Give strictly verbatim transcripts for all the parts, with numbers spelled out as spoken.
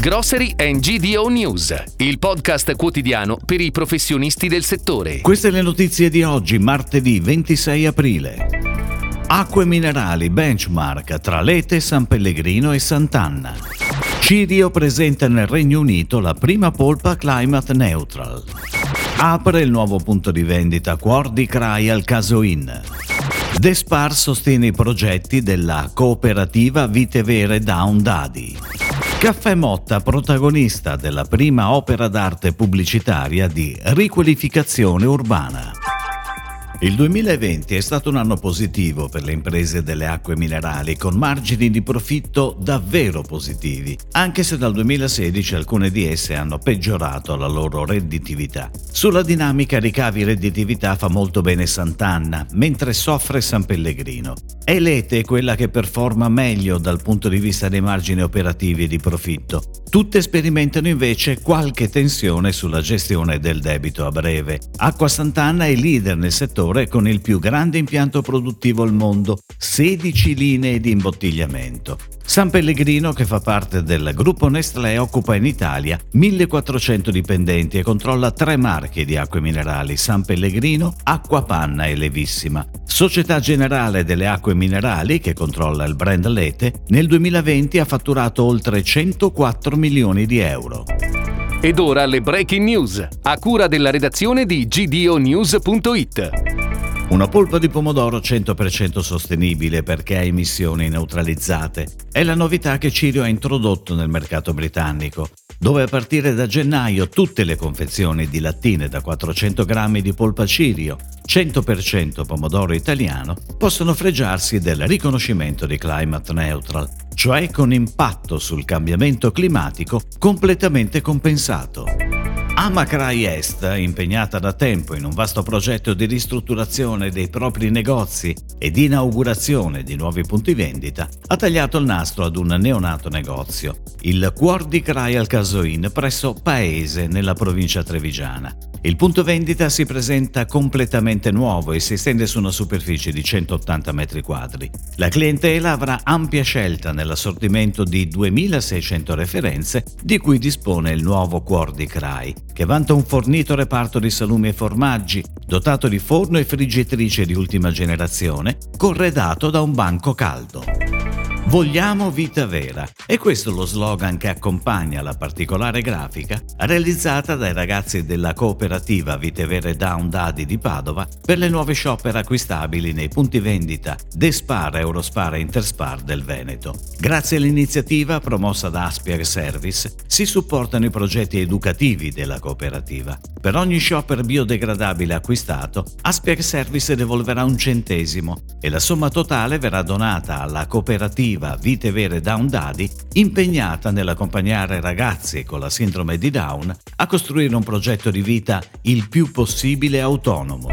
Grocery and G D O News, il podcast quotidiano per i professionisti del settore. Queste le notizie di oggi, martedì ventisei aprile. Acque Minerali benchmark tra Lete, San Pellegrino e Sant'Anna. Cirio presenta nel Regno Unito la prima polpa climate neutral. Apre il nuovo punto di vendita Cuore di Crai al Caso In. Despar sostiene i progetti della cooperativa Vite Vere Down Dadi. Caffè Motta, protagonista della prima opera d'arte pubblicitaria di riqualificazione urbana. Il duemilaventi è stato un anno positivo per le imprese delle acque minerali, con margini di profitto davvero positivi, anche se dal duemilasedici alcune di esse hanno peggiorato la loro redditività. Sulla dinamica ricavi-redditività fa molto bene Sant'Anna, mentre soffre San Pellegrino. È Lete quella che performa meglio dal punto di vista dei margini operativi e di profitto. Tutte sperimentano invece qualche tensione sulla gestione del debito a breve. Acqua Sant'Anna è leader nel settore con il più grande impianto produttivo al mondo, sedici linee di imbottigliamento. San Pellegrino, che fa parte del gruppo Nestlé, occupa in Italia millequattrocento dipendenti e controlla tre marchi di acque minerali: San Pellegrino, Acquapanna e Levissima. Società generale delle acque minerali, che controlla il brand Lete, nel duemilaventi ha fatturato oltre centoquattro milioni di euro. Ed ora le breaking news, a cura della redazione di g d o news punto i t. Una polpa di pomodoro cento per cento sostenibile perché ha emissioni neutralizzate. È la novità che Cirio ha introdotto nel mercato britannico, dove a partire da gennaio tutte le confezioni di lattine da quattrocento grammi di polpa Cirio, cento per cento pomodoro italiano, possono fregiarsi del riconoscimento di climate neutral, cioè con impatto sul cambiamento climatico completamente compensato. Amacrai Est, impegnata da tempo in un vasto progetto di ristrutturazione dei propri negozi e di inaugurazione di nuovi punti vendita, ha tagliato il nastro ad un neonato negozio, il Cuore di Crai al Caso In, presso Paese, nella provincia trevigiana. Il punto vendita si presenta completamente nuovo e si estende su una superficie di centottanta metri quadri. La clientela avrà ampia scelta nell'assortimento di duemilaseicento referenze di cui dispone il nuovo Cuore di Crai, che vanta un fornito reparto di salumi e formaggi, dotato di forno e friggitrice di ultima generazione, corredato da un banco caldo. Vogliamo vita vera, e questo è lo slogan che accompagna la particolare grafica realizzata dai ragazzi della cooperativa Vite Vere Down Dadi di Padova per le nuove shopper acquistabili nei punti vendita Despar, Eurospar e Interspar del Veneto. Grazie all'iniziativa promossa da Aspiax Service si supportano i progetti educativi della cooperativa. Per ogni shopper biodegradabile acquistato, Aspiax Service devolverà un centesimo e la somma totale verrà donata alla cooperativa Vite Vere Down Dadi, impegnata nell'accompagnare ragazzi con la sindrome di Down a costruire un progetto di vita il più possibile autonomo.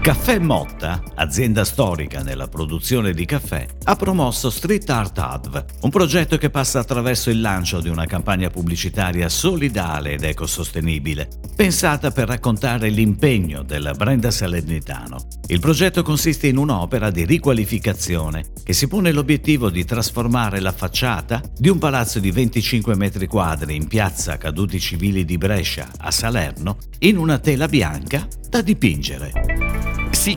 Caffè Motta, azienda storica nella produzione di caffè, ha promosso Street Art Adv, un progetto che passa attraverso il lancio di una campagna pubblicitaria solidale ed ecosostenibile, pensata per raccontare l'impegno della Brenda Salernitano. Il progetto consiste in un'opera di riqualificazione che si pone l'obiettivo di trasformare la facciata di un palazzo di venticinque metri quadri in piazza Caduti Civili di Brescia, a Salerno, in una tela bianca da dipingere. Si